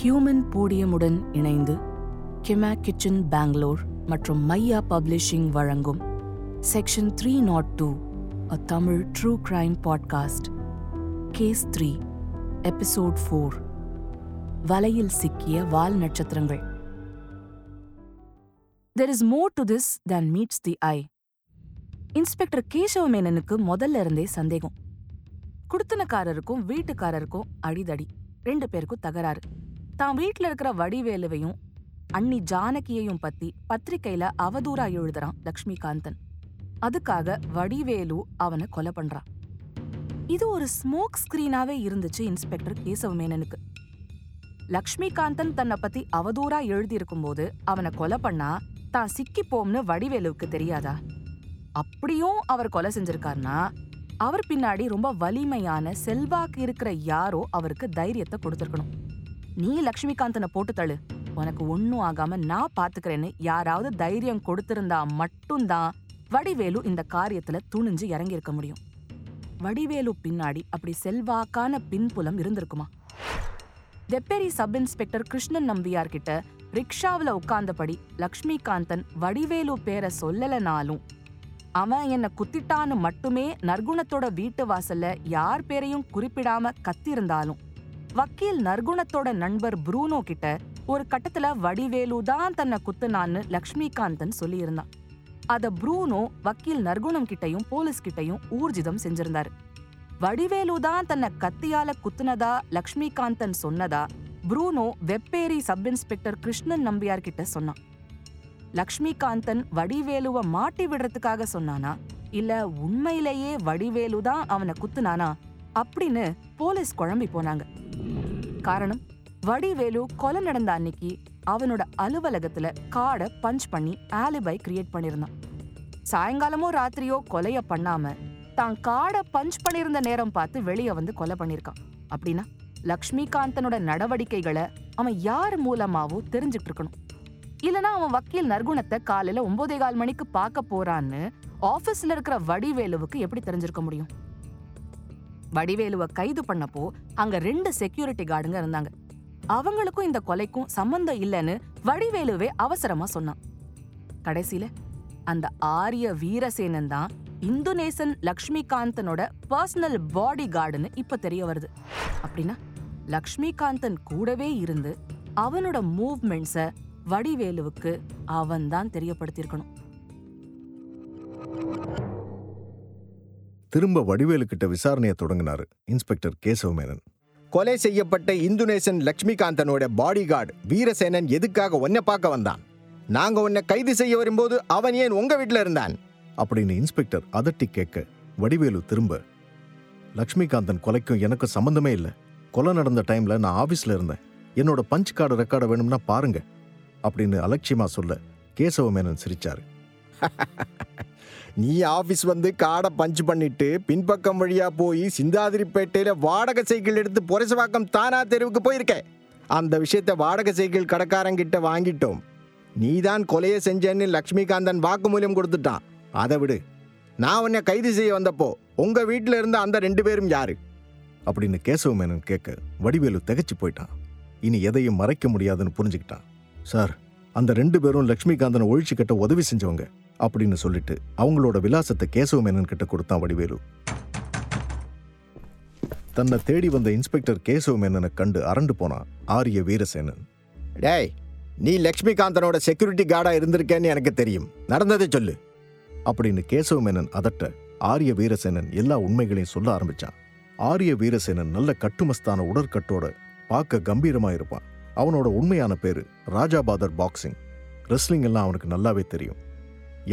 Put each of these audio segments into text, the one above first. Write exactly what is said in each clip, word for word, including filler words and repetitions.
Human போடியமுடன் இணைந்து keema kitchen Bangalore மற்றும் Maiya publishing வழங்கும் section three nought two a Tamil true crime podcast. Case three, episode four, வலையில் சிக்கிய வால் நட்சத்திரங்கள். There is more to this than meets the eye. Inspector கேசவமேனனுக்கு முதல்ல இருந்தே சந்தேகம். குடுத்தனக்காரருக்கும் வீட்டுக்காரருக்கும் அடிதடி, ரெண்டு பேருக்கும் தகராறு. தான் வீட்டில் இருக்கிற வடிவேலுவையும் அண்ணி ஜானகியையும் பற்றி பத்திரிக்கையில் அவதூறா எழுதுறான் லக்ஷ்மிகாந்தன். அதுக்காக வடிவேலு அவனை கொலை பண்ணுறான். இது ஒரு ஸ்மோக் ஸ்க்ரீனாகவே இருந்துச்சு இன்ஸ்பெக்டர் கேசவமேனனுக்கு. லக்ஷ்மிகாந்தன் தன்னை பற்றி அவதூறா எழுதியிருக்கும்போது அவனை கொலை பண்ணா தான் சிக்கிப்போம்னு வடிவேலுவுக்கு தெரியாதா? அப்படியும் அவர் கொலை செஞ்சிருக்காருனா அவர் பின்னாடி ரொம்ப வலிமையான செல்வாக்கு இருக்கிற யாரோ அவருக்கு தைரியத்தை கொடுத்துருக்கணும். நீ லக்ஷ்மிகாந்தனை போட்டு தள்ளு, உனக்கு ஒன்றும் ஆகாம நான் பார்த்துக்கிறேன்னு யாராவது தைரியம் கொடுத்திருந்தா மட்டும்தான் வடிவேலு இந்த காரியத்துல துணிஞ்சு இறங்கியிருக்க முடியும். வடிவேலு பின்னாடி அப்படி செல்வாக்கான பின்புலம் இருந்திருக்குமா? வெப்பேரி சப் இன்ஸ்பெக்டர் கிருஷ்ணன் நம்பியார்கிட்ட ரிக்ஷாவில் உட்கார்ந்தபடி லக்ஷ்மிகாந்தன் வடிவேலு பேரை சொல்லலைனாலும் அவன் என்னை குத்திட்டான்னு மட்டுமே நற்குணத்தோட வீட்டு வாசல்ல யார் பேரையும் குறிப்பிடாம கத்திருந்தாலும் வக்கீல் நற்குணத்தோட நண்பர் புரூனோ கிட்ட ஒரு கட்டத்துல வடிவேலு தான் தன்னை குத்துனான்னு லக்ஷ்மிகாந்தன் சொல்லியிருந்தான். அதை புரூனோ வக்கீல் நற்குணம் கிட்டையும் போலீஸ் கிட்டையும் ஊர்ஜிதம் செஞ்சிருந்தாரு. வடிவேலு தான் தன்னை கத்தியால குத்துனதா லக்ஷ்மிகாந்தன் சொன்னதா Bruno Vepery sub inspector Krishnan நம்பியார்கிட்ட சொன்னான். லக்ஷ்மிகாந்தன் வடிவேலுவை மாட்டி விடுறதுக்காக சொன்னானா, இல்ல உண்மையிலேயே வடிவேலு தான் அவனை குத்துனானா அப்படின்னு போலீஸ் குழம்பி போனாங்க. காரணம், வடிவேலு கொலை நடந்த அன்னைக்கு அவனோட அலுவலகத்துல காடை பஞ்ச் பண்ணி ஆலிபை கிரியேட் பண்ணியிருந்தான். சாயங்காலமோ ராத்திரியோ கொலைய பண்ணாம தான் காடை பஞ்ச் பண்ணியிருந்த நேரம் பார்த்து வெளியே வந்து கொலை பண்ணியிருக்கான். அப்படின்னா லக்ஷ்மிகாந்தனோட நடவடிக்கைகளை அவன் யார் மூலமாவோ தெரிஞ்சுட்டு இருக்கணும். இல்லைனா அவன் வக்கீல் நற்குணத்தை காலையில ஒன்பதே கால் மணிக்கு பார்க்க போறான்னு ஆபீஸ்ல இருக்கிற வடிவேலுவுக்கு எப்படி தெரிஞ்சிருக்க முடியும்? வடிவேலுவை கைது பண்ணப்போ அங்க ரெண்டு செக்யூரிட்டி கார்டுங்க இருந்தாங்க. அவங்களுக்கும் இந்த கொலைக்கும் சம்பந்தம் இல்லைன்னு வடிவேலுவே அவசரமா சொன்னான். கடைசியில அந்த ஆரிய வீரசேனன் தான் இந்துநேசன் லக்ஷ்மிகாந்தனோட பர்சனல் பாடி கார்டுன்னு இப்ப தெரிய வருது. அப்படின்னா லக்ஷ்மிகாந்தன் கூடவே இருந்து அவனோட மூவ்மெண்ட்ஸை வடிவேலுவுக்கு அவன்தான் தெரியப்படுத்தியிருக்கணும். திரும்ப வடிவேலு கிட்ட விசாரணையை தொடங்கினாரு இன்ஸ்பெக்டர் கேசவமேனன். கொலை செய்யப்பட்ட இந்துநேசன் லக்ஷ்மிகாந்தனோட பாடி கார்டு வீரசேனன் எதுக்காக உன்னை பார்க்க வந்தான்? நாங்க உன்னை கைது செய்ய வரும்போது அவன் ஏன் உங்க வீட்டில் இருந்தான் அப்படின்னு இன்ஸ்பெக்டர் அதட்டி கேட்க, வடிவேலு திரும்ப, லக்ஷ்மிகாந்தன் கொலைக்கும் எனக்கும் சம்மந்தமே இல்லை. கொலை நடந்த டைம்ல நான் ஆஃபீஸில் இருந்தேன். என்னோட பஞ்ச் கார்டு ரெக்கார்டை வேணும்னா பாருங்க அப்படின்னு அலட்சியமா சொல்ல கேசவமேனன் சிரிச்சாரு. நீ ஆஃபீஸ் வந்து காடை பஞ்ச் பண்ணிட்டு பின்பக்கம் வழியா போய் சிந்தாதிரிப்பேட்டையில வாடகை சைக்கிள் எடுத்து பொரசவாக்கம் தானா தெருவுக்கு போயிருக்க. அந்த விஷயத்த வாடகை சைக்கிள் கடைக்காரங்கிட்ட வாங்கிட்டோம். நீதான் கொலையை செஞ்சேன்னு லக்ஷ்மிகாந்தன் வாக்குமூலம் கொடுத்துட்டான். அதை விடு, நான் உன்னை கைது செய்ய வந்தப்போ உங்க வீட்டில் இருந்த அந்த ரெண்டு பேரும் யாரு அப்படின்னு கேசவமேனன் கேட்க, வடிவேலு திகைச்சு போயிட்டான். இனி எதையும் மறைக்க முடியாதுன்னு புரிஞ்சுக்கிட்டான். சார், அந்த ரெண்டு பேரும் லக்ஷ்மிகாந்தனை ஒழிச்சு கட்ட உதவி செஞ்சவங்க அப்படின்னு சொல்லிட்டு அவங்களோட விலாசத்தை கேசவமேனன் கிட்ட கொடுத்தான் வடிவேலு. தன்னை தேடி வந்த இன்ஸ்பெக்டர் கேசவமேனனை கண்டு அரண்டு போனான் ஆரிய வீரசேனன். டேய், நீ லக்ஷ்மிகாந்தனோட செக்யூரிட்டி கார்டா இருந்திருக்கேன்னு எனக்கு தெரியும், நடந்ததை சொல்லு அப்படின்னு கேசவமேனன் அதட்ட ஆரிய வீரசேனன் எல்லா உண்மைகளையும் சொல்ல ஆரம்பிச்சான். ஆரிய வீரசேனன் நல்ல கட்டுமஸ்தான உடற்கட்டோட பார்க்க கம்பீரமா இருப்பான். அவனோட உண்மையான பேரு ராஜாபாதர் பாக்ஸிங். ரெஸ்லிங் எல்லாம் அவனுக்கு நல்லாவே தெரியும்.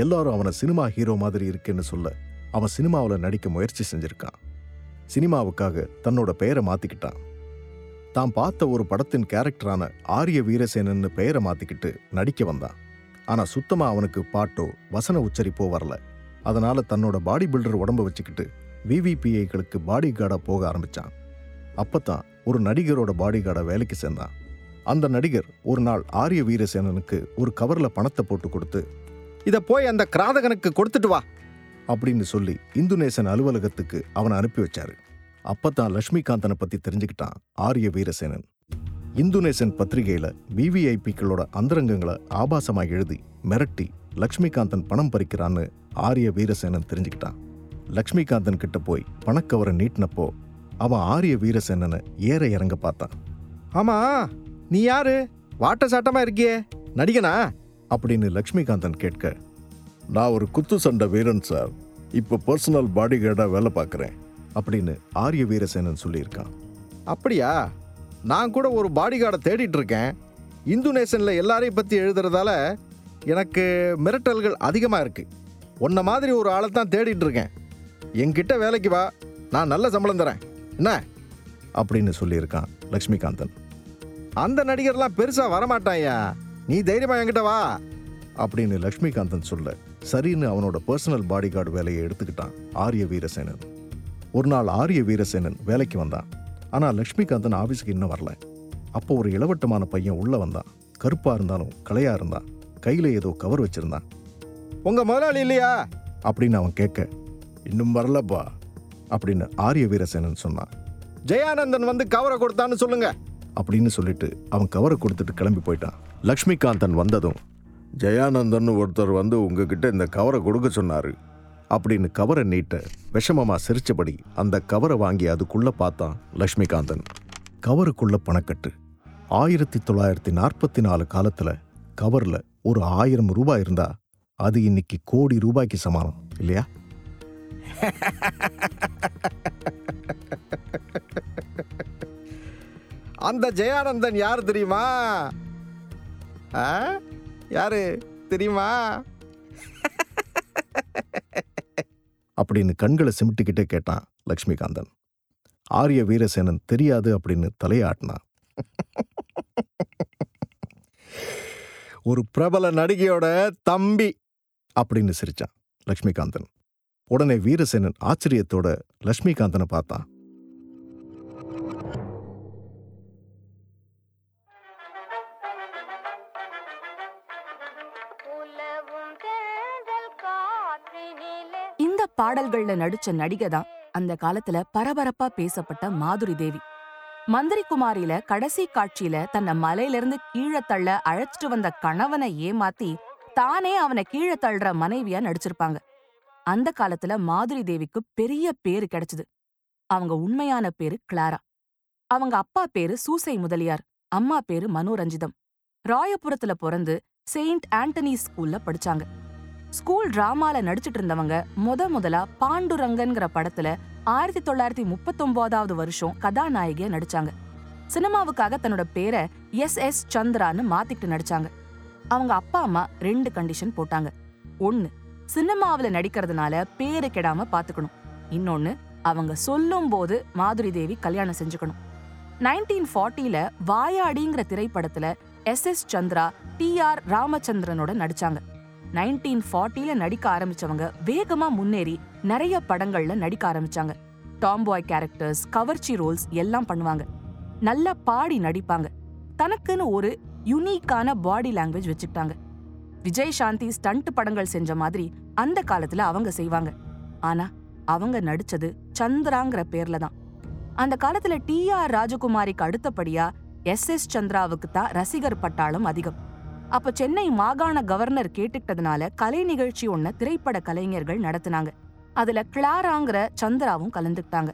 எல்லாரும் அவனை சினிமா ஹீரோ மாதிரி இருக்குன்னு சொல்ல அவன் சினிமாவில் நடிக்க முயற்சி செஞ்சிருக்கான். சினிமாவுக்காக தன்னோட பெயரை மாத்திக்கிட்டான். தான் பார்த்த ஒரு படத்தின் கேரக்டரான ஆரிய வீரசேனன்னு பெயரை மாத்திக்கிட்டு நடிக்க வந்தான். ஆனா சுத்தமா அவனுக்கு பாட்டோ வசன உச்சரிப்போ வரல. அதனால தன்னோட பாடி பில்டர் உடம்ப வச்சுக்கிட்டு விவிபிஐகளுக்கு பாடி கார்டா போக ஆரம்பிச்சான். அப்பத்தான் ஒரு நடிகரோட பாடி கார்டா வேலைக்கு சேர்ந்தான். அந்த நடிகர் ஒரு நாள் ஆரிய வீரசேனனுக்கு ஒரு கவர்ல பணத்தை போட்டு கொடுத்து, இதை போய் அந்த கிராதகனுக்கு கொடுத்துட்டு வா அப்படின்னு சொல்லி இந்துநேசன் அலுவலகத்துக்கு அவனை அனுப்பி வச்சாரு. அப்பத்தான் லக்ஷ்மிகாந்தனை பத்தி தெரிஞ்சுக்கிட்டான் ஆரிய வீரசேனன். இந்துநேசன் பத்திரிகையில் விவிஐபிக்களோட அந்தரங்கங்களை ஆபாசமாக எழுதி மிரட்டி லக்ஷ்மிகாந்தன் பணம் பறிக்கிறான்னு ஆரிய வீரசேனன் தெரிஞ்சுக்கிட்டான். லக்ஷ்மிகாந்தன் கிட்ட போய் பணக்கவரை நீட்டினப்போ அவன் ஆரிய வீரசேனனை ஏற இறங்க பார்த்தான். ஆமா, நீ யாரு? வாட்ட சாட்டமா இருக்கியே, நடிகனா அப்படின்னு லக்ஷ்மிகாந்தன் கேட்க, நான் ஒரு குத்து சண்டை வீரன் சார், இப்போ பர்சனல் பாடி கார்டாக வேலை பார்க்குறேன் அப்படின்னு ஆரிய வீரசேனன் சொல்லியிருக்கான். அப்படியா? நான் கூட ஒரு பாடி கார்டை தேடிட்டு இருக்கேன். இந்துநேசனில் எல்லாரையும் பற்றி எழுதுறதால எனக்கு மிரட்டல்கள் அதிகமாக இருக்குது. உன்ன மாதிரி ஒரு ஆளை தான் தேடிட்டு இருக்கேன். என்கிட்ட வேலைக்கு வா, நான் நல்ல சம்பளம் தரேன் என்ன அப்படின்னு சொல்லியிருக்கான் லக்ஷ்மிகாந்தன். அந்த நடிகர்லாம் பெருசாக வரமாட்டாயா, நீ தைரியமாக என்கிட்ட வா அப்படின்னு லக்ஷ்மிகாந்தன் சொல்ல, சரின்னு அவனோட பர்சனல் பாடி கார்டு வேலையை எடுத்துக்கிட்டான் ஆரிய வீரசேனன். ஒரு நாள் ஆரிய வீரசேனன் வேலைக்கு வந்தான். ஆனால் லக்ஷ்மிகாந்தன் ஆஃபீஸுக்கு இன்னும் வரல. அப்போ ஒரு இளவட்டமான பையன் உள்ளே வந்தான். கருப்பாக இருந்தாலும் கலையாக இருந்தான். கையில் ஏதோ கவர் வச்சுருந்தான். உங்கள் முதலாளி இல்லையா அப்படின்னு அவன் கேட்க, இன்னும் வரலப்பா அப்படின்னு ஆரிய வீரசேனன் சொன்னான். ஜெயானந்தன் வந்து கவரை கொடுத்தான்னு சொல்லுங்க அப்படின்னு சொல்லிட்டு அவன் கவரை கொடுத்துட்டு கிளம்பி போயிட்டான். லக்ஷ்மிகாந்தன் வந்ததும், ஜெயானந்தன் ஒருத்தர் வந்து உங்ககிட்ட இந்த கவரை கொடுக்க சொன்னார் அப்படின்னு கவரை நீட்ட விஷமமாக சிரித்தபடி அந்த கவரை வாங்கி அதுக்குள்ளே பார்த்தான் லக்ஷ்மிகாந்தன். கவருக்குள்ளே பணக்கட்டு. ஆயிரத்தி தொள்ளாயிரத்தி நாற்பத்தி நாலு காலத்தில் கவரில் ஒரு ஆயிரம் ரூபாய் இருந்தால் அது இன்னைக்கு கோடி ரூபாய்க்கு சமானம் இல்லையா? அந்த ஜெயானந்தன் யார் தெரியுமா? யாரு தெரியுமா அப்படின்னு கண்களை சிமிட்டுக்கிட்டே கேட்டான் லக்ஷ்மிகாந்தன். ஆரிய வீரசேனன் தெரியாது அப்படின்னு தலையாட்டினான். ஒரு பிரபல நடிகையோட தம்பி அப்படின்னு சிரிச்சான் லக்ஷ்மிகாந்தன். உடனே வீரசேனன் ஆச்சரியத்தோட லக்ஷ்மிகாந்தனை பார்த்தான். இந்த பாடல்கள்ல நடிச்ச நடிகை தான் அந்த காலத்துல பரபரப்பா பேசப்பட்ட மாதுரி தேவி. மந்திரி குமாரியில கடைசி காட்சியில தன்னை மலையிலிருந்து கீழே தள்ள அழைச்சிட்டு வந்த கணவனை ஏமாத்தி தானே அவனை கீழே தள்ளுற மனைவியா நடிச்சிருப்பாங்க. அந்த காலத்துல மாதுரி தேவிக்கு பெரிய பேரு கிடைச்சது. அவங்க உண்மையான பேரு கிளாரா. அவங்க அப்பா பேரு சூசை முதலியார், அம்மா பேரு மனோரஞ்சிதம். ராயபுரத்துல பிறந்து செயின்ட் ஆண்டனி ஸ்கூல்ல படிச்சாங்க. ஸ்கூல் டிராமால நடிச்சிட்டு இருந்தவங்க முத முதலா பாண்டுரங்கன்கிற படத்துல ஆயிரத்தி தொள்ளாயிரத்தி முப்பத்தி ஒன்பதாவது வருஷம் கதாநாயகியா நடிச்சாங்க. சினிமாவுக்காக தன்னோட பேரை எஸ் எஸ் சந்திரான்னு மாத்திக்கிட்டு நடிச்சாங்க. அவங்க அப்பா அம்மா ரெண்டு கண்டிஷன் போட்டாங்க. ஒன்னு, சினிமாவில நடிக்கிறதுனால பேரு கெடாம பாத்துக்கணும். இன்னொன்னு, அவங்க சொல்லும் போது மாதுரி தேவி கல்யாணம் செஞ்சுக்கணும். நைன்டீன் ஃபார்ட்டில வாயாடிங்கிற திரைப்படத்துல S S Chandra T R ராமச்சந்திரனோட நடிச்சாங்க. நைன்டீன் ஃபார்ட்டில நடிக்க ஆரம்பிச்சவங்க வேகமா முன்னேறி நிறைய படங்கள்ல நடிக்க ஆரம்பிச்சாங்க. டாம்பாய் கேரக்டர்ஸ், கவர்ச்சி ரோல்ஸ் எல்லாம் பண்ணுவாங்க. நல்லா பாடி நடிப்பாங்க. தனக்குன்னு ஒரு யூனிக்கான பாடி லாங்குவேஜ் வச்சுக்கிட்டாங்க. விஜய் சாந்தி ஸ்டண்ட் படங்கள் செஞ்ச மாதிரி அந்த காலத்துல அவங்க செய்வாங்க. ஆனா அவங்க நடிச்சது சந்திராங்கிற பேர்ல தான். அந்த காலத்துல டி ஆர் ராஜகுமாரிக்கு அடுத்தபடியா எஸ் எஸ் சந்திராவுக்கு தான் ரசிகர் பட்டாளம் அதிகம். அப்ப சென்னை மாகாண கவர்னர் கேட்டுக்கிட்டதுனால கலை நிகழ்ச்சி ஒன்ன திரைப்பட கலைஞர்கள் நடத்தினாங்க. அதுல கிளாராங்கிற சந்திராவும் கலந்துக்கிட்டாங்க.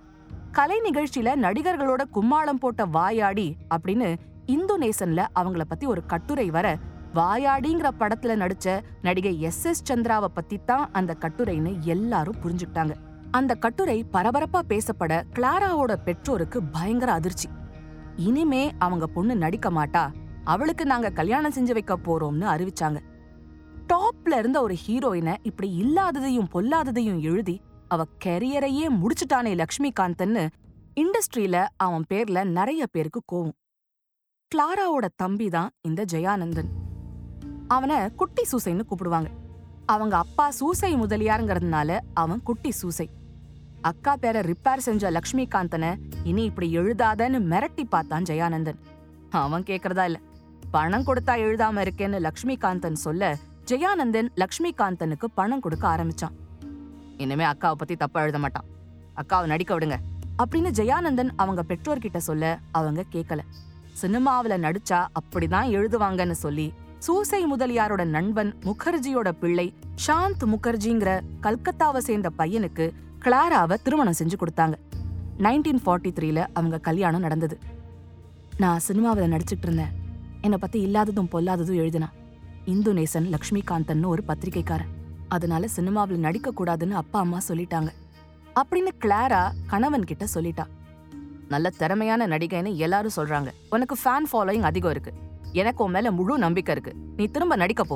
கலை நிகழ்ச்சியில நடிகர்களோட கும்மாளம் போட்ட வாயாடி அப்படின்னு இந்துநேசன்ல அவங்கள பத்தி ஒரு கட்டுரை வர, வாயாடிங்கிற படத்துல நடிச்ச நடிகை எஸ் எஸ் சந்திராவை பத்தி தான் அந்த கட்டுரைன்னு எல்லாரும் புரிஞ்சுக்கிட்டாங்க. அந்த கட்டுரை பரபரப்பா பேசப்பட கிளாராவோட பெற்றோருக்கு பயங்கர அதிர்ச்சி. இனிமே அவங்க பொண்ணு நடிக்க மாட்டா, அவளுக்கு நாங்க கல்யாணம் செஞ்சு வைக்க போறோம்னு அறிவிச்சாங்க. டாப்ல இருந்த ஒரு ஹீரோயினை இப்படி இல்லாததையும் பொல்லாததையும் எழுதி அவ கெரியரையே முடிச்சுட்டானே லக்ஷ்மிகாந்தன்னு இண்டஸ்ட்ரியில அவன் பேர்ல நிறைய பேருக்கு கோவம். கிளாராவோட தம்பி தான் இந்த ஜெயானந்தன். அவனை குட்டி சூசைன்னு கூப்பிடுவாங்க. அவங்க அப்பா சூசை முதலியாருங்கிறதுனால அவன் குட்டி சூசை. அக்கா பேரை ரிப்பேர் செஞ்ச லக்ஷ்மிகாந்தனை இனி இப்படி எழுதாதன்னு மிரட்டி பார்த்தான் ஜெயானந்தன். அவன் கேட்கறதா இல்ல, பணம் கொடுத்தா எழுதாம இருக்கேன்னு லக்ஷ்மிகாந்தன் சொல்ல, ஜெயானந்தன் லக்ஷ்மிகாந்தனுக்கு பணம் கொடுக்க ஆரம்பிச்சான். இனிமே அக்காவை பத்தி தப்பா எழுத மாட்டான், அக்காவை நடிக்க விடுங்க அப்படின்னு ஜெயானந்தன் அவங்க பெற்றோர்கிட்ட சொல்ல அவங்க கேட்கல. சினிமாவில் நடிச்சா அப்படிதான் எழுதுவாங்கன்னு சொல்லி சூசை முதலியாரோட நண்பன் முகர்ஜியோட பிள்ளை சாந்த் முகர்ஜிங்கிற கல்கத்தாவை சேர்ந்த பையனுக்கு கிளாராவை திருமணம் செஞ்சு கொடுத்தாங்க. நைன்டீன் ஃபார்ட்டி த்ரீல அவங்க கல்யாணம் நடந்தது. நான் சினிமாவில் நடிச்சுட்டு இருந்தேன். என்னை பற்றி இல்லாததும் பொல்லாததும் எழுதினா இந்துநேசன் லக்ஷ்மிகாந்தன் ஒரு பத்திரிகைக்காரன். அதனால சினிமாவில் நடிக்கக்கூடாதுன்னு அப்பா அம்மா சொல்லிட்டாங்க அப்படின்னு கிளாரா கணவன் கிட்ட சொல்லிட்டா. நல்ல திறமையான நடிகைன்னு எல்லாரும் சொல்றாங்க, உனக்கு ஃபேன் ஃபாலோயிங் அதிகம் இருக்கு, எனக்கு உன் மேல முழு நம்பிக்கை இருக்கு, நீ திரும்ப நடிக்க போ,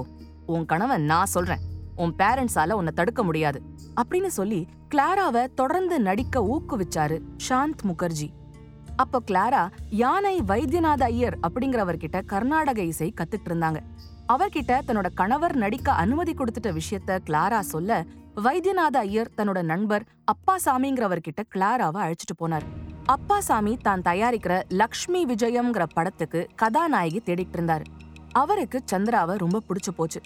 உன் கணவன் நான் சொல்றேன், உன் பேரண்ட்ஸால உன்னை தடுக்க முடியாது அப்படின்னு சொல்லி கிளாராவை தொடர்ந்து நடிக்க ஊக்குவிச்சாரு சாந்த் முகர்ஜி. அப்போ கிளாரா யானை வைத்தியநாத ஐயர் அப்படிங்கிறவர்கிட்ட கர்நாடக இசை கத்துட்டு இருந்தாங்க. அவர்கிட்ட தன்னோட கணவர் நடிக்க அனுமதி கொடுத்துட்ட விஷயத்த கிளாரா சொல்ல வைத்தியநாத ஐயர் தன்னோட நண்பர் அப்பாசாமிங்கிறவர்கிட்ட கிளாராவை அழைச்சிட்டு போனார். அப்பாசாமி தான் தயாரிக்கிற லக்ஷ்மி விஜயம்ங்கிற படத்துக்கு கதாநாயகி தேடிட்டு இருந்தாரு. அவருக்கு சந்திராவை ரொம்ப பிடிச்சு போச்சு.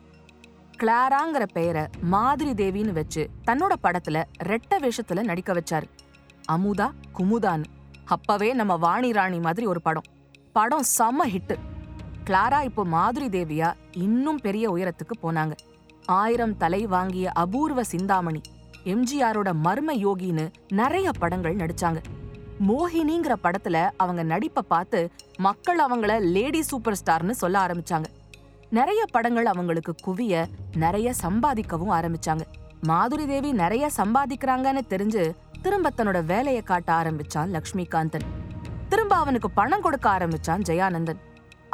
கிளாராங்கிற பெயரை மாதிரி தேவின்னு வச்சு தன்னோட படத்துல ரெட்ட வேஷத்துல நடிக்க வச்சாரு. அமுதா குமுதான்னு அப்பவே நம்ம வாணி ராணி மாதிரி ஒரு படம் படம் செம்ம ஹிட்டு. கிளாரா இப்போ மாதிரி தேவியா இன்னும் பெரிய உயரத்துக்கு போனாங்க. ஆயிரம் தலை வாங்கிய அபூர்வ சிந்தாமணி, எம்ஜிஆரோட மர்ம யோகின்னு நிறைய படங்கள் நடிச்சாங்க. மோகினிங்கிற படத்துல அவங்க நடிப்பை பார்த்து மக்கள் அவங்கள லேடி சூப்பர் ஸ்டார்னு சொல்ல ஆரம்பிச்சாங்க. நிறைய படங்கள் அவங்களுக்கு குவிய நிறைய சம்பாதிக்கவும் ஆரம்பிச்சாங்க. மாதுரி தேவி நிறைய சம்பாதிக்கிறாங்கன்னு தெரிஞ்சு திரும்ப தன்னோட வேலையை காட்ட ஆரம்பிச்சான் லக்ஷ்மிகாந்தன். திரும்ப அவனுக்கு பணம் கொடுக்க ஆரம்பிச்சான் ஜெயானந்தன்.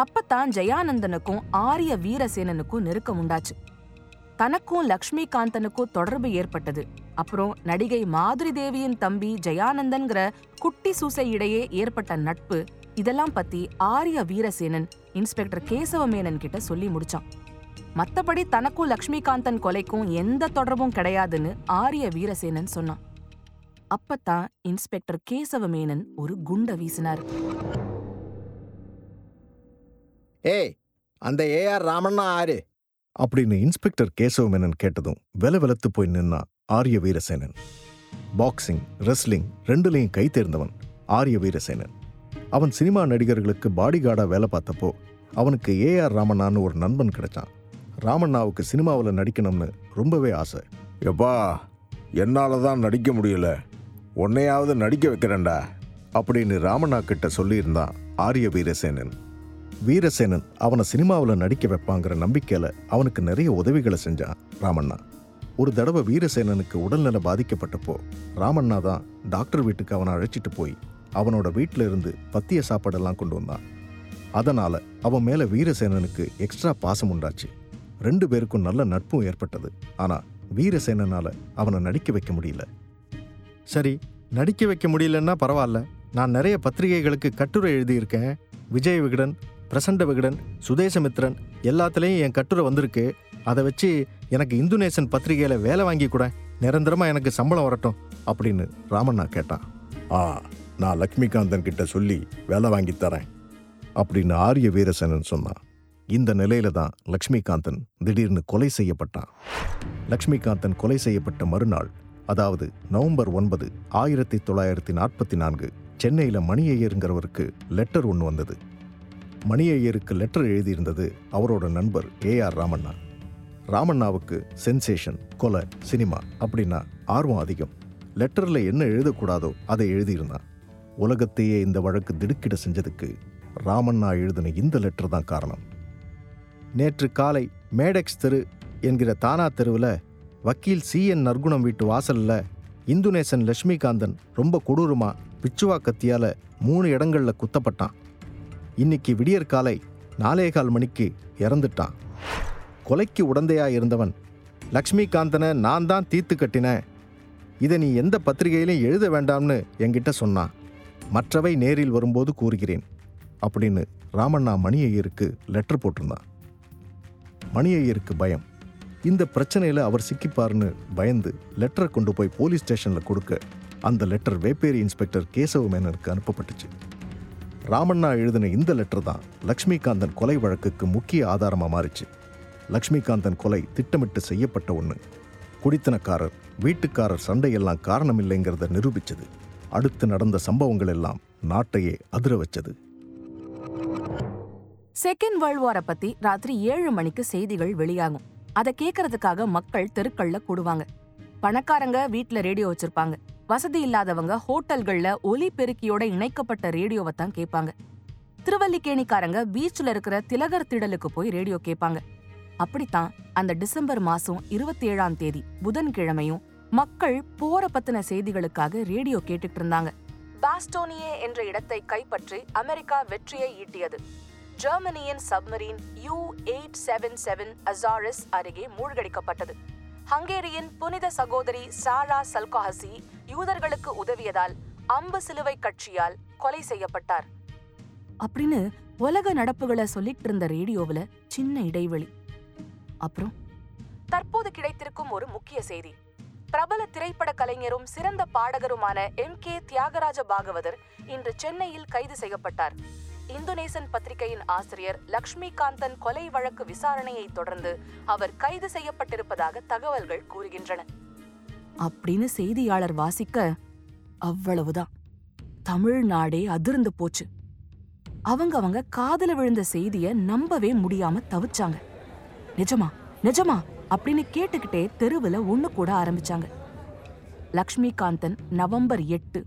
அப்பத்தான் ஜெயானந்தனுக்கும் ஆரிய வீரசேனனுக்கும் நெருக்கம் உண்டாச்சு. தனக்கும் லக்ஷ்மிகாந்தனுக்கும் தொடர்பு ஏற்பட்டது. அப்புறம் நடிகை மாதிரி தேவியின் தம்பி ஜெயானந்தன்கிற குட்டி சூசை இடையே ஏற்பட்ட நட்பு, இதெல்லாம் பத்தி ஆரிய வீரசேனன் இன்ஸ்பெக்டர் கேசவமேனன் கிட்ட சொல்லி முடிச்சான். மற்றபடி தனக்கும் லக்ஷ்மிகாந்தன் கொலைக்கும் எந்த தொடர்பும் கிடையாதுன்னு ஆரிய வீரசேனன் சொன்னான். அப்பத்தான் இன்ஸ்பெக்டர் கேசவமேனன் ஒரு குண்டை வீசினார். ஏய், அந்த ஏஆர் ராமண்ணா ஆறு அப்படின்னு இன்ஸ்பெக்டர் கேசவமேனன் கேட்டதும் வெல வெலத்து போய் நின்னா ஆரிய வீரசேனன். பாக்ஸிங், ரெஸ்லிங் ரெண்டுலையும் கை தேர்ந்தவன் ஆரிய வீரசேனன். அவன் சினிமா நடிகர்களுக்கு பாடிகார்டாக வேலை பார்த்தப்போ அவனுக்கு ஏஆர் ராமண்ணான்னு ஒரு நண்பன் கிடைச்சான். ராமண்ணாவுக்கு சினிமாவில் நடிக்கணும்னு ரொம்பவே ஆசை. எப்பா, என்னால் தான் நடிக்க முடியல, உன்னையாவது நடிக்க வைக்கிறேன்டா அப்படின்னு ராமண்ணா கிட்ட சொல்லியிருந்தான் ஆரிய வீரசேனன். வீரசேனன் அவனை சினிமாவில் நடிக்க வைப்பாங்கிற நம்பிக்கையில் அவனுக்கு நிறைய உதவிகளை செஞ்சான் ராமண்ணா. ஒரு தடவை வீரசேனனுக்கு உடல்நல பாதிக்கப்பட்டப்போ ராமண்ணா தான் டாக்டர் வீட்டுக்கு அவனை அழைச்சிட்டு போய் அவனோட வீட்டில் இருந்து பத்திய சாப்பாடெல்லாம் கொண்டு வந்தான். அதனால் அவன் மேலே வீரசேனனுக்கு எக்ஸ்ட்ரா பாசம் உண்டாச்சு. ரெண்டு பேருக்கும் நல்ல நட்பும் ஏற்பட்டது. ஆனால் வீரசேனனால் அவனை நடிக்க வைக்க முடியல. சரி, நடிக்க வைக்க முடியலன்னா பரவாயில்ல, நான் நிறைய பத்திரிகைகளுக்கு கட்டுரை எழுதியிருக்கேன், விஜய் விகடன், பிரசண்ட விகடன், சுதேசமித்ரன் எல்லாத்துலேயும் என் கட்டுரை வந்திருக்கு, அதை வச்சு எனக்கு இந்துநேசன் பத்திரிகையில் வேலை வாங்கி கூட நிரந்தரமாக எனக்கு சம்பளம் வரட்டும் அப்படின்னு ராமண்ணா கேட்டான். ஆ, நான் லக்ஷ்மிகாந்தன் கிட்ட சொல்லி வேலை வாங்கி தரேன் அப்படின்னு ஆரிய வீரசேனன் சொன்னான். இந்த நிலையில தான் லக்ஷ்மிகாந்தன் திடீர்னு கொலை செய்யப்பட்டான். லக்ஷ்மிகாந்தன் கொலை செய்யப்பட்ட மறுநாள், அதாவது நவம்பர் ஒன்பது ஆயிரத்தி தொள்ளாயிரத்தி நாற்பத்தி நான்கு சென்னையில் மணியையருங்கிறவருக்கு லெட்டர் ஒன்று வந்தது. மணியையருக்கு லெட்டர் எழுதியிருந்தது அவரோட நண்பர் ஏஆர் ராமண்ணா. ராமண்ணாவுக்கு சென்சேஷன், கொலை, சினிமா அப்படின்னா ஆர்வம் அதிகம். லெட்டரில் என்ன எழுதக்கூடாதோ அதை எழுதியிருந்தான். உலகத்தையே இந்த வழக்கு திடுக்கிட செஞ்சதுக்கு ராமண்ணா எழுதின இந்த லெட்டர் தான் காரணம். நேற்று காலை மேடெக்ஸ் தெரு என்கிற தானா தெருவில் வக்கீல் சி என் நற்குணம் வீட்டு வாசலில் இந்துநேசன் லக்ஷ்மிகாந்தன் ரொம்ப கொடூரமாக பிச்சுவா கத்தியால் மூணு இடங்களில் குத்தப்பட்டான். இன்னைக்கு விடியற் காலை நாலேகால் மணிக்கு இறந்துட்டான். கொலைக்கு உடந்தையாக இருந்தவன் லக்ஷ்மிகாந்தனை நான் தான் தீர்த்து கட்டினேன், இதை நீ எந்த பத்திரிகையிலையும் எழுத வேண்டாம்னு என்கிட்ட சொன்னான், மற்றவை நேரில் வரும்போது கூறுகிறேன் அப்படின்னு ராமண்ணா மணியையருக்கு லெட்டர் போட்டிருந்தான். மணியையருக்கு பயம், இந்த பிரச்சனையில் அவர் சிக்கிப்பார்னு பயந்து லெட்டரை கொண்டு போய் போலீஸ் ஸ்டேஷனில் கொடுக்க அந்த லெட்டர் வேப்பேரி இன்ஸ்பெக்டர் கேசவமேனனுக்கு அனுப்பப்பட்டுச்சு. ராமண்ணா எழுதின இந்த லெட்டர் தான் லக்ஷ்மிகாந்தன் கொலை வழக்குக்கு முக்கிய ஆதாரமாக மாறிச்சு. லக்ஷ்மிகாந்தன் கொலை திட்டமிட்டு செய்யப்பட்ட ஒன்று, குடித்தனக்காரர் வீட்டுக்காரர் சண்டையெல்லாம் காரணம் இல்லைங்கிறத நிரூபிச்சது. அடுத்து நடந்த சம்பவங்கள் எல்லாம் நாட்டையே அதிர வச்சது. செகண்ட் வேர்ல்ட் வாரை பத்தி ராத்திரி ஏழு மணிக்கு செய்திகள் வெளியாகும். அதை கேட்கறதுக்காக மக்கள் தெருக்கள்ல கூடுவாங்க. பணக்காரங்க வீட்டுல ரேடியோ வச்சிருப்பாங்க, வசதி இல்லாதவங்க ஹோட்டல்கள்ல ஒலி பெருக்கியோட இணைக்கப்பட்ட ரேடியோவை தான் கேட்பாங்க. திருவல்லிக்கேணிக்காரங்க பீச்ல இருக்கிற திலகர் திடலுக்கு போய் ரேடியோ கேட்பாங்க. அப்படித்தான் அந்த டிசம்பர் மாசம் இருபத்தி ஏழாம் தேதி புதன்கிழமையும் மக்கள் போரை பத்தின செய்திகளுக்காக ரேடியோ கேட்டுட்டு இருந்தாங்க. பாஸ்டோனியே என்ற இடத்தை கைப்பற்றி அமெரிக்கா வெற்றியை ஈட்டியது. ஜெர்மனியின் submarine U eight seven seven Azores அருகே மூழ்கடிக்கப்பட்டது. ஹங்கேரியின் புனித சகோதரி சாரா சல்காஹசி யூதர்களுக்கு உதவியதால் அம்பு சிலுவை கட்சியால் கொலை செய்யப்பட்டார் அப்படின்னு உலக நடப்புகளை சொல்லிட்டு இருந்த ரேடியோவில் சின்ன இடைவெளி. அப்புறம் தற்போது கிடைத்திருக்கும் ஒரு முக்கிய செய்தி. பிரபல திரைப்பட கலைஞரும் சிறந்த பாடகருமான எம் கே தியாகராஜ பாகவதர் இன்று சென்னையில் கைது செய்யப்பட்டார். இந்தோனேசன் பத்திரிகையின் ஆசிரியர் லக்ஷ்மிகாந்தன் கொலை வழக்கு விசாரணையை தொடர்ந்து அவர் கைது செய்யப்பட்டிருப்பதாக தகவல்கள் கூறுகின்றன அப்படின்னு செய்தியாளர் வாசிக்க, அவ்வளவுதான், தமிழ்நாடே அதிர்ந்து போச்சு. அவங்கவங்க காதுல விழுந்த செய்திய நம்பவே முடியாம தவிச்சாங்க. நிஜமா நிஜமா அப்படின்னு கேட்டுக்கிட்டே தெருவில் ஒன்று கூட ஆரம்பிச்சாங்க. லக்ஷ்மிகாந்தன் நவம்பர் எட்டு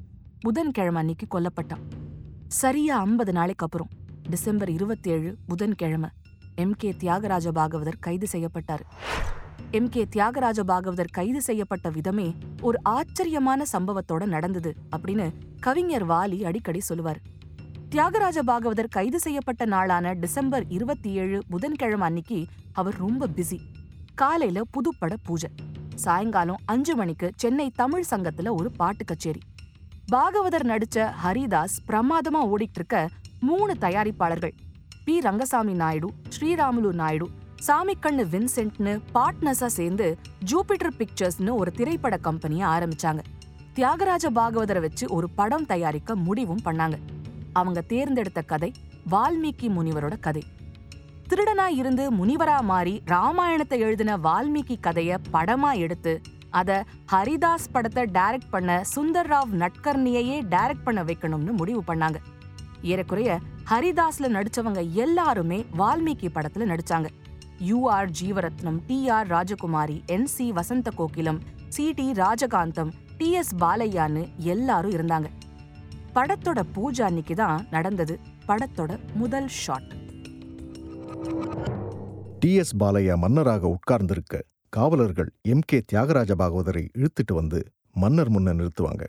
புதன்கிழமை அன்னைக்கு கொல்லப்பட்டான். சரியா ஐம்பது நாளைக்கு அப்புறம் டிசம்பர் இருபத்தி ஏழு புதன்கிழமை எம் கே தியாகராஜ பாகவதர் கைது செய்யப்பட்டார். எம் கே தியாகராஜ பாகவதர் கைது செய்யப்பட்ட விதமே ஒரு ஆச்சரியமான சம்பவத்தோட நடந்தது அப்படின்னு கவிஞர் வாலி அடிக்கடி சொல்லுவார். தியாகராஜ பாகவதர் கைது செய்யப்பட்ட நாளான டிசம்பர் இருபத்தி ஏழு புதன்கிழமை அன்னைக்கு அவர் ரொம்ப பிஸி. காலையில புதுப்பட பூஜை, சாயங்காலம் அஞ்சு மணிக்கு சென்னை தமிழ் சங்கத்துல ஒரு பாட்டு கச்சேரி. பாகவதர் நடிச்ச ஹரிதாஸ் பிரமாதமா ஓடிட்டு இருக்க மூணு தயாரிப்பாளர்கள் பி ரங்கசாமி நாயுடு, ஸ்ரீராமுலு நாயுடு, சாமிக்கண்ணு வின்சென்ட்னு பார்ட்னர்ஸா சேர்ந்து ஜூபிட்டர் பிக்சர்ஸ்னு ஒரு திரைப்பட கம்பெனியை ஆரம்பிச்சாங்க. தியாகராஜ பாகவதரை வச்சு ஒரு படம் தயாரிக்க முடிவும் பண்ணாங்க. அவங்க தேர்ந்தெடுத்த கதை வால்மீகி முனிவரோட கதை. திருடனா இருந்து முனிவரா மாறி ராமாயணத்தை எழுதின வால்மீகி கதைய படமா எடுத்து அத ஹரிதாஸ் படத்தை டைரக்ட் பண்ண சுந்தர் ராவ் நட்கர்னியையே டைரக்ட் பண்ண வைக்கணும்னு முடிவு பண்ணாங்க. ஏறக்குறைய ஹரிதாஸ்ல நடிச்சவங்க எல்லாருமே வால்மீகி படத்துல நடிச்சாங்க. U R Jeevarathnam, T R Rajakumari, N C Vasantha Kokilam, C T Rajakantham, T S பாலையான்னு எல்லாரும் இருந்தாங்க. படத்தோட பூஜை அன்னைக்கு தான் நடந்தது படத்தோட முதல் ஷாட். டி எஸ் பாலையா மன்னராக உட்கார்ந்திருக்க காவலர்கள் எம் கே தியாகராஜ பாகவதரை இழுத்துட்டு வந்து மன்னர் முன்ன நிறுத்துவாங்க.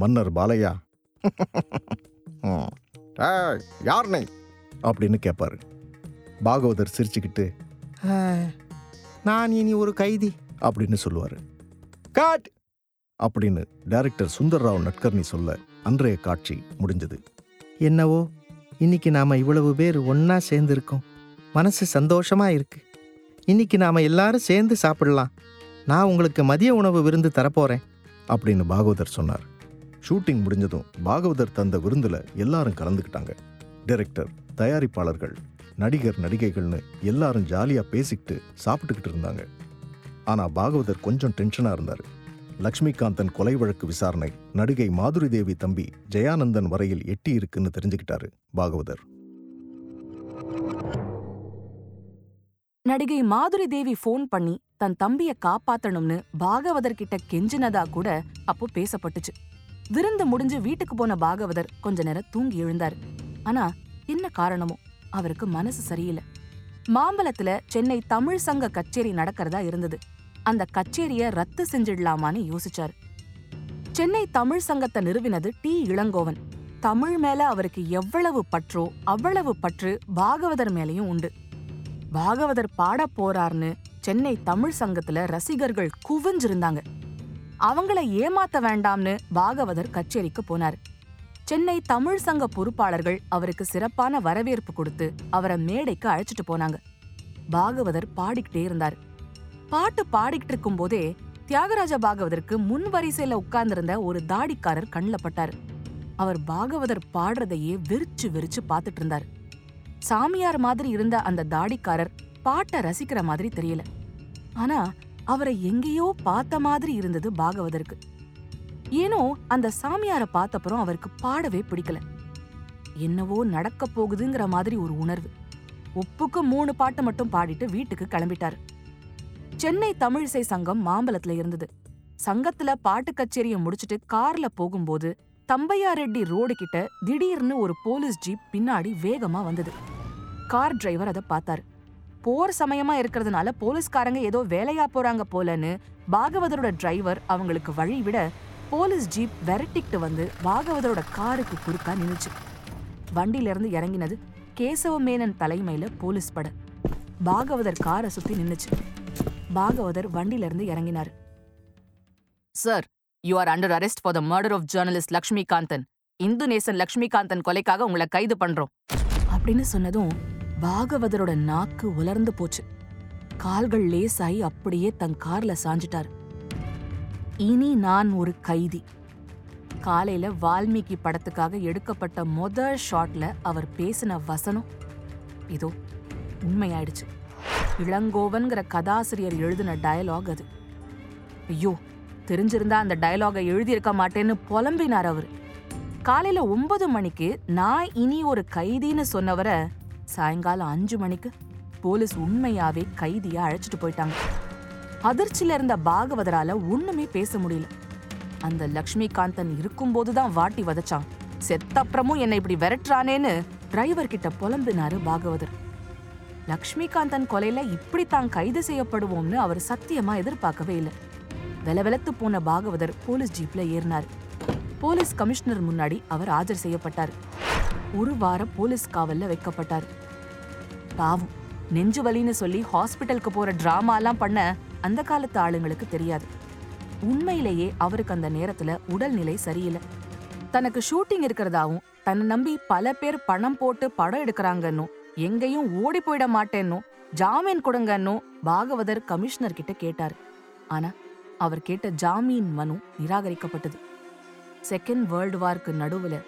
மன்னர் பாலையா யார் நீ அப்படின்னு கேட்பாரு. பாகவதர் சிரிச்சுக்கிட்டு நான் இனி ஒரு கைதி அப்படின்னு சொல்லுவாரு. காட் அப்படின்னு டைரக்டர் சுந்தர் ராவ் நட்கர்னி சொல்ல அன்றைய காட்சி முடிஞ்சது. என்னவோ இன்னைக்கு நாம இவ்வளவு பேர் ஒன்னா சேர்ந்துருக்கோம், மனசு சந்தோஷமா இருக்கு. இன்னைக்கு நாம எல்லாரும் சேர்ந்து சாப்பிடலாம், நான் உங்களுக்கு மதிய உணவு விருந்து தரப்போறேன் அப்படின்னு பாகவதர் சொன்னார். ஷூட்டிங் முடிஞ்சதும் பாகவதர் தந்த விருந்துல எல்லாரும் கலந்துக்கிட்டாங்க. டைரக்டர், தயாரிப்பாளர்கள், நடிகர், நடிகைகள்னு எல்லாரும் ஜாலியா பேசிக்கிட்டு சாப்பிட்டுக்கிட்டு இருந்தாங்க. ஆனா பாகவதர் கொஞ்சம் டென்ஷனா இருந்தாரு. லக்ஷ்மிகாந்தன் கொலை வழக்கு விசாரணை நடிகை மாதுரி தேவி தம்பி ஜெயானந்தன் வரையில் எட்டி இருக்குன்னு தெரிஞ்சுக்கிட்டாரு பாகவதர். நடிகை மாதுரி தேவி போன் பண்ணி தன் தம்பிய காப்பாத்தணும்னு பாகவதர்கிட்ட கெஞ்சினதா கூட அப்போ பேசப்பட்டுச்சு. விருந்து முடிஞ்சு வீட்டுக்கு போன பாகவதர் கொஞ்ச நேரம் தூங்கி எழுந்தாரு. ஆனா என்ன காரணமோ அவருக்கு மனசு சரியில்லை. மாம்பலத்துல சென்னை தமிழ் சங்க கச்சேரி நடக்கிறதா இருந்தது. அந்த கச்சேரிய ரத்து செஞ்சிடலாமான்னு யோசிச்சாரு. சென்னை தமிழ் சங்கத்தை நிறுவினது டி இளங்கோவன். தமிழ் மேல அவருக்கு எவ்வளவு பற்றோ அவ்வளவு பற்று பாகவதர் மேலையும் உண்டு. பாகவதர் பாட போறார்னு சென்னை தமிழ் சங்கத்துல ரசிகர்கள் குவிஞ்சிருந்தாங்க. அவங்கள ஏமாத்த வேண்டாம்னு பாகவதர் கச்சேரிக்கு போனார். சென்னை தமிழ் சங்க பொறுப்பாளர்கள் அவருக்கு சிறப்பான வரவேற்பு கொடுத்து அவரை மேடைக்கு அழைச்சிட்டு போனாங்க. பாகவதர் பாடிக்கிட்டே இருந்தார். பாட்டு பாடிக்கிட்டு இருக்கும் போதே தியாகராஜ பாகவதற்கு முன் வரிசையில உட்கார்ந்திருந்த ஒரு தாடிக்காரர் கண்ணில் பட்டார். அவர் பாகவதர் பாடுறதையே வெறிச்சு வெறிச்சு பார்த்துட்டு இருந்தார். சாமியார் மாதிரி இருந்த அந்த தாடிக்காரர் பாட்டை ரசிக்கிற மாதிரி தெரியல. ஆனா அவரை எங்கேயோ பார்த்த மாதிரி இருந்தது பாகவதற்கு. ஏனோ அந்த சாமியாரை பார்த்தப்புறம் அவருக்கு பாடவே பிடிக்கல. என்னவோ நடக்க போகுதுங்கிற மாதிரி ஒரு உணர்வு. ஒப்புக்கு மூணு பாட்டு மட்டும் பாடிட்டு வீட்டுக்கு கிளம்பிட்டாரு. சென்னை தமிழிசை சங்கம் மாம்பலத்துல இருந்தது. சங்கத்துல பாட்டு கச்சேரியை முடிச்சுட்டு கார்ல போகும்போது தம்பையா ரெட்டி ரோடு கிட்ட திடீர்னு ஒரு போலீஸ் ஜீப் பின்னாடி வேகமா வந்தது. கார் டிரைவர் அதை பார்த்தாரு. போர் சமயமா இருக்கிறதுனால போலீஸ்காரங்க ஏதோ வேலையா போறாங்க போலன்னு பாகவதரோட டிரைவர் அவங்களுக்கு வழி விட போலீஸ் ஜீப் விரட்டிக்கிட்டு வந்து பாகவதரோட காருக்கு குறுக்கா நின்றுச்சு. வண்டியிலிருந்து இறங்கினது கேசவ மேனன் தலைமையில போலீஸ் படை. பாகவதர் காரை சுத்தி நின்றுச்சு. பாகவதர் வண்டியிலிருந்து இறங்கினார். Sir, you are under arrest for the murder of journalist Lakshmikanthan. Hindu Nesan Lakshmikanthan கொலைக்காக உங்களை கைது பண்றோம் அப்படின்னு சொன்னதும் பாகவதரோட நாக்கு உலர்ந்து போச்சு. கால்கள் லேசாயி அப்படியே தன் கார்ல சாஞ்சிட்டார். இனி நான் ஒரு கைதி. காலையில வால்மீகி படத்துக்காக எடுக்கப்பட்ட முதல் ஷாட்ல அவர் பேசின வசனம் இதோ உண்மையாயிடுச்சு. இளங்கோவன்கிற கதாசிரியர் எழுதின டயலாக் அது. ஐயோ, தெரிஞ்சிருந்தா அந்த டயலாகை எழுதியிருக்க மாட்டேன்னு புலம்பினார் அவர். காலையில ஒன்பது மணிக்கு நான் இனி ஒரு கைதின்னு சொன்னவரை சாயங்காலம் அஞ்சு மணிக்கு போலீஸ் உண்மையாவே கைதியா அழைச்சிட்டு போயிட்டாங்க. அதிர்ச்சியில இருந்த பாகவதரால ஒண்ணுமே பேச முடியல. அந்த லக்ஷ்மிகாந்தன் இருக்கும்போதுதான் வாட்டி வதச்சான், செத்தப்புறமும் என்னை இப்படி விரட்டுறானேன்னு டிரைவர் கிட்ட புலம்பினாரு பாகவதர். லக்ஷ்மிகாந்தன் கொலையில இப்படி தான் கைது செய்யப்படுவோம்னு அவர் சத்தியமா எதிர்பார்க்கவே இல்லை. வெலவெலத்து போன பாகவதர் போலீஸ் ஜீப்ல ஏறினார். போலீஸ் கமிஷனர் முன்னாடி அவர் ஆஜர் செய்யப்பட்டார். ஒரு வாரம் போலீஸ் காவல்ல வைக்கப்பட்டார். பாவம், நெஞ்சு வலின்னு சொல்லி ஹாஸ்பிட்டலுக்கு போற டிராமா எல்லாம் பண்ண அந்த காலத்து ஆளுங்களுக்கு தெரியாது. உண்மையிலேயே அவருக்கு அந்த நேரத்துல உடல்நிலை சரியில்லை. தனக்கு ஷூட்டிங் இருக்கிறதாவும் தன்னை நம்பி பல பேர் பணம் போட்டு படம் எடுக்கிறாங்கன்னு எங்கேயும் ஓடி போயிட மாட்டேன்னு ஜாமீன் கொடுங்கன்னு பாகவதர் கமிஷனர் கிட்ட கேட்டார். ஆனா அவர் கேட்ட ஜாமீன் மனு நிராகரிக்கப்பட்டது. செகண்ட் வேர்ல்டு வார்க்கு நடுவுல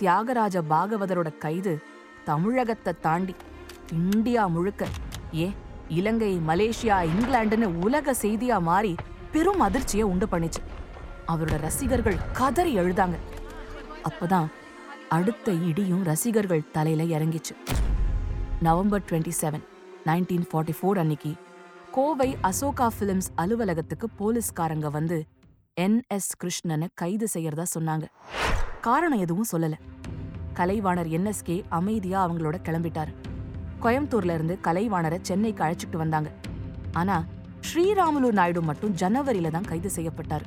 தியாகராஜ பாகவதரோட கைது தமிழகத்தை தாண்டி இந்தியா முழுக்க, ஏ இலங்கை, மலேசியா, இங்கிலாண்டுன்னு உலக செய்தியா மாறி பெரும் அதிர்ச்சியை உண்டு பண்ணிச்சு. அவரோட ரசிகர்கள் கதறி எழுதாங்க. அப்பதான் அடுத்த இடியும் ரசிகர்கள் தலையில இறங்கிச்சு. November twenty seven nineteen forty four அன்னைக்கு கோவை அசோகா பிலிம்ஸ் அலுவலகத்துக்கு போலீஸ்காரங்க வந்து என் எஸ் கிருஷ்ணனை கைது செய்யறதா சொன்னாங்க. காரணம் எதுவும் சொல்லல. கலைவாணர் என் எஸ் கே அமைதியா அவங்களோட கிளம்பிட்டார். கோயம்புத்தூர்ல இருந்து கலைவாணரை சென்னைக்கு அழைச்சிட்டு வந்தாங்க. ஆனா ஸ்ரீராமுலு நாயுடு மட்டும் ஜனவரியில தான் கைது செய்யப்பட்டார்.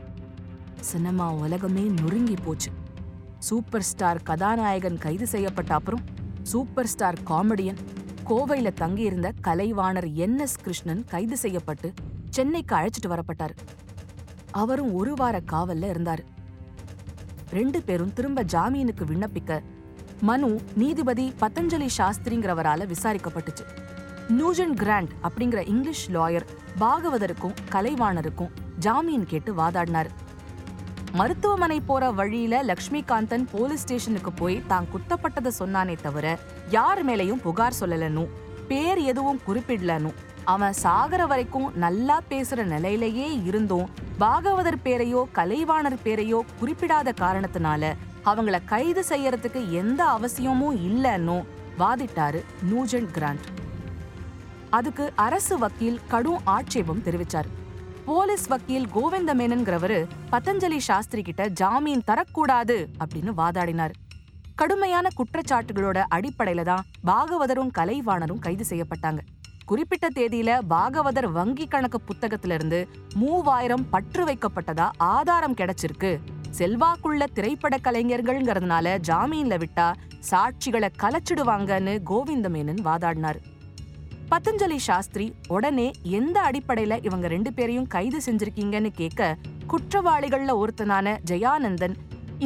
சினிமா உலகமே நொறுங்கி போச்சு. சூப்பர் ஸ்டார் கதாநாயகன் கைது செய்யப்பட்ட அப்புறம் சூப்பர் ஸ்டார் காமெடியன் கோவையில தங்கியிருந்த கலைவாணர் என் எஸ் கிருஷ்ணன் கைது செய்யப்பட்டு சென்னைக்கு அழைச்சிட்டு வரப்பட்டார். அவரும் ஒரு வார காவல்ல இருந்தார். ரெண்டு பேரும் திரும்ப ஜாமீனுக்கு விண்ணப்பிக்க மனு நீதிபதி பதஞ்சலி சாஸ்திரிங்கிறவரால விசாரிக்கப்பட்டுச்சு. நியூஜன் கிராண்ட் அப்படிங்கிற இங்கிலீஷ் லாயர் பாகவதருக்கும் கலைவாணருக்கும் ஜாமீன் கேட்டு வாதாடினார். மருத்துவமனை போற வழியில லக்ஷ்மிகாந்தன் போலீஸ் ஸ்டேஷனுக்கு போய் தான் குத்தப்பட்டதை சொன்னானே தவிர யார் மேலையும் புகார் சொல்லலன்னு, பேர் எதுவும் குறிப்பிடலன்னு, அவன் சாகர வரைக்கும் நல்லா பேசுற நிலையிலேயே இருந்தும் பாகவதர் பேரையோ கலைவாணர் பேரையோ குறிப்பிடாத காரணத்தினால அவங்கள கைது செய்யறதுக்கு எந்த அவசியமும் இல்லைன்னு வாதிட்டாரு நியூஜன் கிராண்ட். அதுக்கு அரசு வக்கீல் கடும் ஆட்சேபம் தெரிவிச்சார். போலீஸ் வக்கீல் கோவிந்த மேனன்கிறவரு பதஞ்சலி சாஸ்திரி கிட்ட ஜாமீன் தரக்கூடாது அப்படின்னு வாதாடினார். கடுமையான குற்றச்சாட்டுகளோட அடிப்படையில தான் பாகவதரும் கலைவாணரும் கைது செய்யப்பட்டாங்க. குறிப்பிட்ட தேதியில பாகவதர் வங்கி கணக்கு புத்தகத்திலிருந்து மூவாயிரம் பற்று வைக்கப்பட்டதா ஆதாரம் கிடைச்சிருக்கு. செல்வாக்குள்ள திரைப்பட கலைஞர்கள்ங்கிறதுனால ஜாமீன்ல விட்டா சாட்சிகளை கலைச்சிடுவாங்கன்னு கோவிந்த மேனன் வாதாடினார். பதஞ்சலி சாஸ்திரி உடனே எந்த அடிப்படையில இவங்க ரெண்டு பேரையும் கைது செஞ்சிருக்கீங்கன்னு கேட்க, குற்றவாளிகள்ல ஒருத்தனான ஜெயானந்தன்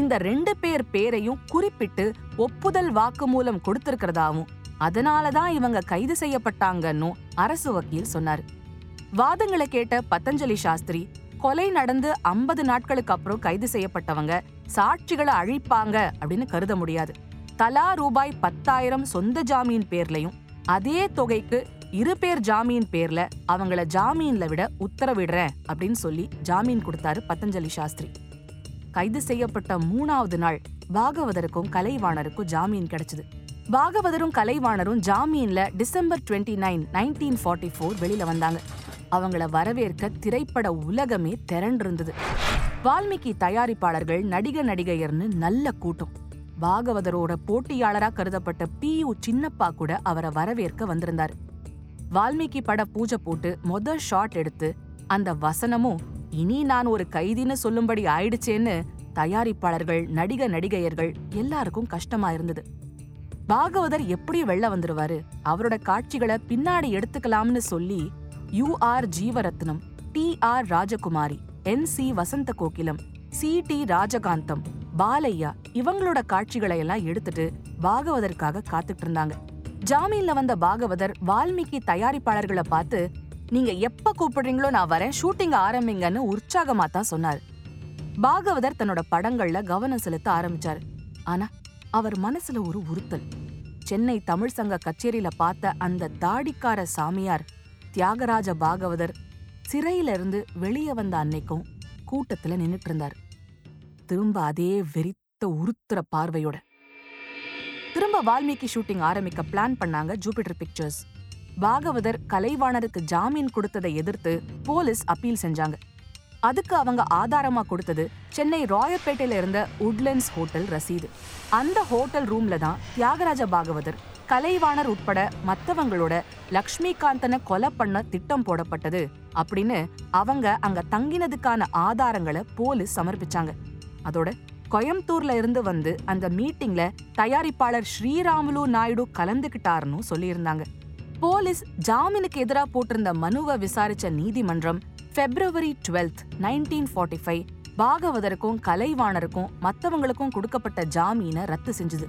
இந்த ரெண்டு பேர் பேரையும் குறிப்பிட்டு ஒப்புதல் வாக்குமூலம் கொடுத்திருக்கிறதாவும் அதனாலதான் இவங்க கைது செய்யப்பட்டாங்கன்னு அரசு வக்கீல் சொன்னார். வாதங்களை கேட்ட பதஞ்சலி சாஸ்திரி, கொலை நடந்து ஐம்பது நாட்களுக்கு அப்புறம் கைது செய்யப்பட்டவங்க சாட்சிகளை அழிப்பாங்க அப்படின்னு கருத முடியாது. தலா ரூபாய் பத்தாயிரம் சொந்த ஜாமீன் பேர்லையும் அதே தொகைக்கு இரு பேர் ஜாமீன் பேர்ல அவங்கள ஜாமீன்ல விட உத்தரவிடுறேன் அப்படின்னு சொல்லி ஜாமீன் கொடுத்தாரு பதஞ்சலி சாஸ்திரி. கைது செய்யப்பட்ட மூணாவது நாள் பாகவதருக்கும் கலைவாணருக்கும் ஜாமீன் கிடைச்சது. பாகவதரும் கலைவாணரும் ஜாமீன்ல December twenty nine nineteen forty four வெளியில வந்தாங்க. அவங்கள வரவேற்க திரைப்பட உலகமே திரண்டிருந்தது. வால்மீகி தயாரிப்பாளர்கள் நடிகர் நடிகையர்னு நல்ல கூட்டம். பாகவதரோட போட்டியாளரா கருதப்பட்ட பி யு சின்னப்பா கூட அவரை வரவேற்க வந்திருந்தாரு. வால்மீகி பட பூஜை போட்டு மொத ஷாட் எடுத்து அந்த வசனமும் இனி நான் ஒரு கைதின்னு சொல்லும்படி ஆயிடுச்சேன்னு தயாரிப்பாளர்கள் நடிகர் நடிகையர்கள் எல்லாருக்கும் கஷ்டமா இருந்தது. பாகவதர் எப்படி வெளில வந்துருவாரு, அவரோட காட்சிகளை பின்னாடி எடுத்துக்கலாம்னு சொல்லி U R Jeevarathnam, T R Rajakumari, N C Vasantha Kokilam, C T Rajakantham, Balaiah இவங்களோட காட்சிகளை எல்லாம் எடுத்துட்டு பாகவதற்காக காத்துட்டு இருந்தாங்க. ஜாமீன்ல வந்த பாகவதர் வால்மீகி தயாரிப்பாளர்களை பார்த்து, நீங்க எப்ப கூப்பிடுறீங்களோ நான் வரேன், ஷூட்டிங் ஆரம்பிங்கன்னு உற்சாகமா தான் சொன்னார். பாகவதர் தன்னோட படங்கள்ல கவனம் செலுத்த ஆரம்பிச்சார். ஆனா அவர் மனசுல ஒரு உறுத்தல். சென்னை தமிழ் சங்க கச்சேரியில பார்த்த அந்த தாடிக்கார சாமியார் தியாகராஜ பாகவதர் சிறையில இருந்து வெளியே வந்த அன்னைக்கும் கூட்டத்துல நின்னுட்டு இருந்தார். திரும்ப அதே வெறித்த உறுத்துற பார்வையோட திரும்ப வால்மீகி ஷூட்டிங் ஆரம்பிக்க பிளான் பண்ணாங்க ஜூபிட்டர் பிக்சர்ஸ். பாகவதர் கலைவாணருக்கு ஜாமீன் கொடுத்ததை எதிர்த்து போலீஸ் அப்பீல் செஞ்சாங்க. அதுக்கு அவங்க ஆதாரமா கொடுத்தது சென்னை ராயப்பேட்டையில இருந்த உட்லண்ட்ஸ் ஹோட்டல் ரசீது. அந்த ஹோட்டல் ரூம்ல தான் தியாகராஜ பாகவதர் கலைவாணர் உட்பட மற்றவங்களோட லக்ஷ்மிகாந்தனை கொலை பண்ண திட்டம் போடப்பட்டது அப்படின்னு அவங்க அங்க தங்கினதுக்கான ஆதாரங்களை போலீஸ் சமர்ப்பிச்சாங்க. அதோட கோயம்புத்தூர்ல இருந்து வந்து அந்த மீட்டிங்ல தயாரிப்பாளர் ஸ்ரீராமுலு நாயுடு கலந்துகிட்டாருன்னு சொல்லியிருந்தாங்க. போலீஸ் ஜாமீனுக்கு எதிராக போட்டிருந்த மனுவை விசாரிச்ச நீதிமன்றம் February twelfth nineteen forty five பாகவதருக்கும் கலைவாணருக்கும் மற்றவங்களுக்கும் கொடுக்கப்பட்ட ஜாமீனை ரத்து செஞ்சது.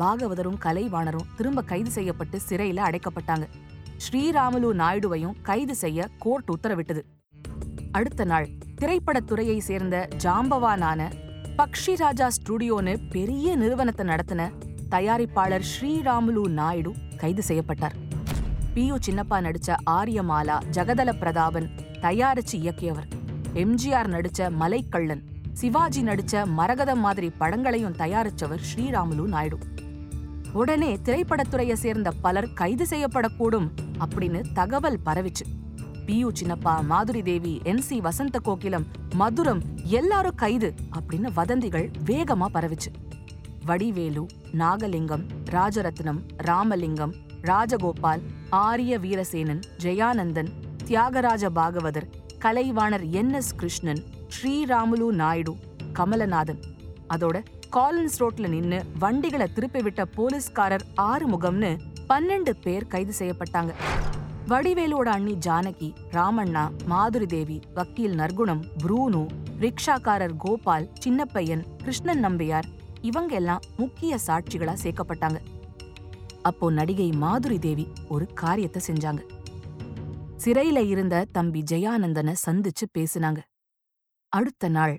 பாகவதரும் கலைவாணரும் திரும்ப கைது செய்யப்பட்டு சிறையில அடைக்கப்பட்டாங்க. ஸ்ரீராமுலு நாயுடுவையும் கைது செய்ய கோர்ட் உத்தரவிட்டது. அடுத்த நாள் திரைப்படத்துறையை சேர்ந்த ஜாம்பவானான பக்ஷிராஜா ஸ்டுடியோன்னு பெரிய நிறுவனத்தை நடத்தின தயாரிப்பாளர் ஸ்ரீராமுலு நாயுடு கைது செய்யப்பட்டார். பி யு சின்னப்பா நடிச்ச ஆரியமாலா, ஜெகதல பிரதாபன் தயாரிச்சு இயக்கியவர், எம்ஜிஆர் நடிச்ச மலைக்கள்ளன், சிவாஜி நடிச்ச மரகதம் மாதிரி படங்களையும் தயாரிச்சவர் ஸ்ரீராமுலு நாயுடு. உடனே திரைப்படத்துறையை சேர்ந்த பலர் கைது செய்யப்படக்கூடும் அப்படின்னு தகவல் பரவிச்சு. P U Chinnappa, Madhuri Devi, N C Vasantha Kokilam, மதுரம் எல்லாரும் கைது அப்படின்னு வதந்திகள் வேகமா பரவிச்சு. வடிவேலு, நாகலிங்கம், ராஜரத்னம், ராமலிங்கம், ராஜகோபால், ஆரிய வீரசேனன், ஜெயானந்தன், தியாகராஜ பாகவதர், கலைவாணர் என் எஸ் கிருஷ்ணன், ஸ்ரீராமுலு நாயுடு, கமலநாதன், அதோட காலன்ஸ் ரோட்ல நின்னு வண்டிகளை திருப்பி விட்ட போலீஸ்காரர் ஆறுமுகம்னு பன்னெண்டு பேர் கைது செய்யப்பட்டாங்க. வடிவேலோட அண்ணி ஜானகி, ராமண்ணா, மாதுரி தேவி, வக்கீல் நற்குணம், புரூனு, ரிக்ஷாக்காரர் கோபால், சின்னப்பையன், கிருஷ்ணன் நம்பியார் இவங்க எல்லாம் முக்கிய சாட்சிகளா சேர்க்கப்பட்டாங்க. அப்போ நடிகை மாதுரி தேவி ஒரு காரியத்தை செஞ்சாங்க. சிறையில இருந்த தம்பி ஜெயானந்தனை சந்திச்சு பேசினாங்க. அடுத்த நாள்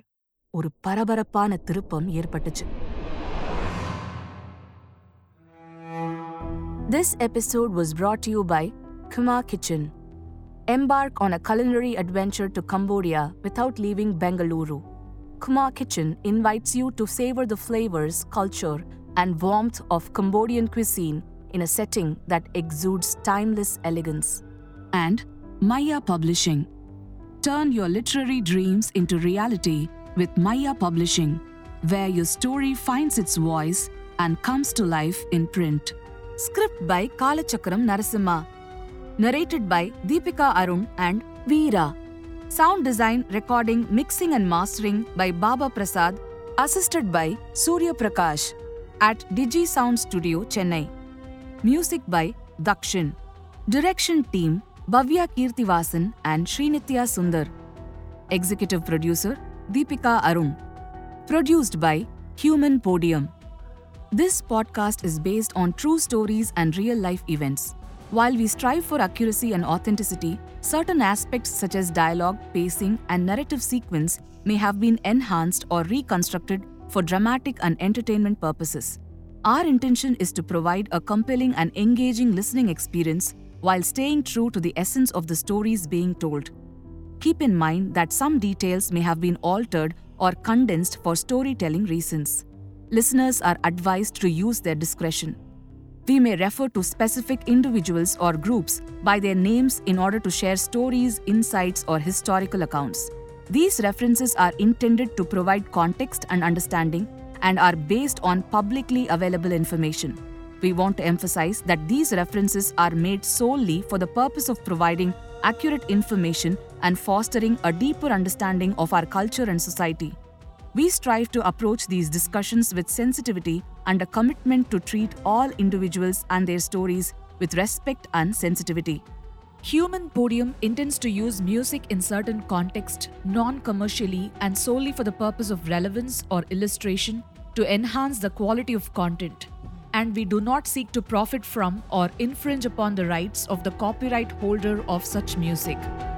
ஒரு பரபரப்பான திருப்பம் ஏற்பட்டுச்சு. This episode was brought to you by Khma Kitchen. Embark on a culinary adventure to Cambodia without leaving Bengaluru. Khma Kitchen invites you to savor the flavors, culture, and warmth of Cambodian cuisine in a setting that exudes timeless elegance. And Maya Publishing. Turn your literary dreams into reality with Maya Publishing, where your story finds its voice and comes to life in print. Script by Kalachakram Narasimha. Narrated by Deepika Arun and Veera. Sound design, recording, mixing and mastering by Baba Prasad, assisted by Surya Prakash at Digi Sound Studio, Chennai. Music by Dakshin. Direction team Avya Kirtivasan and Shri Nithya Sundar. Executive Producer Deepika Arun. Produced by Human Podium. This podcast is based on true stories and real-life events. While we strive for accuracy and authenticity, certain aspects such as dialogue, pacing, and narrative sequence may have been enhanced or reconstructed for dramatic and entertainment purposes. Our intention is to provide a compelling and engaging listening experience while staying true to the essence of the stories being told. Keep in mind that some details may have been altered or condensed for storytelling reasons. listeners are advised to use their discretion. We may refer to specific individuals or groups by their names in order to share stories, insights, or historical accounts. These references are intended to provide context and understanding and are based on publicly available information. We want to emphasize that these references are made solely for the purpose of providing accurate information and fostering a deeper understanding of our culture and society. We strive to approach these discussions with sensitivity and a commitment to treat all individuals and their stories with respect and sensitivity. Human Podium intends to use music in certain contexts, non-commercially and solely for the purpose of relevance or illustration to enhance the quality of content. And we do not seek to profit from or infringe upon the rights of the copyright holder of such music.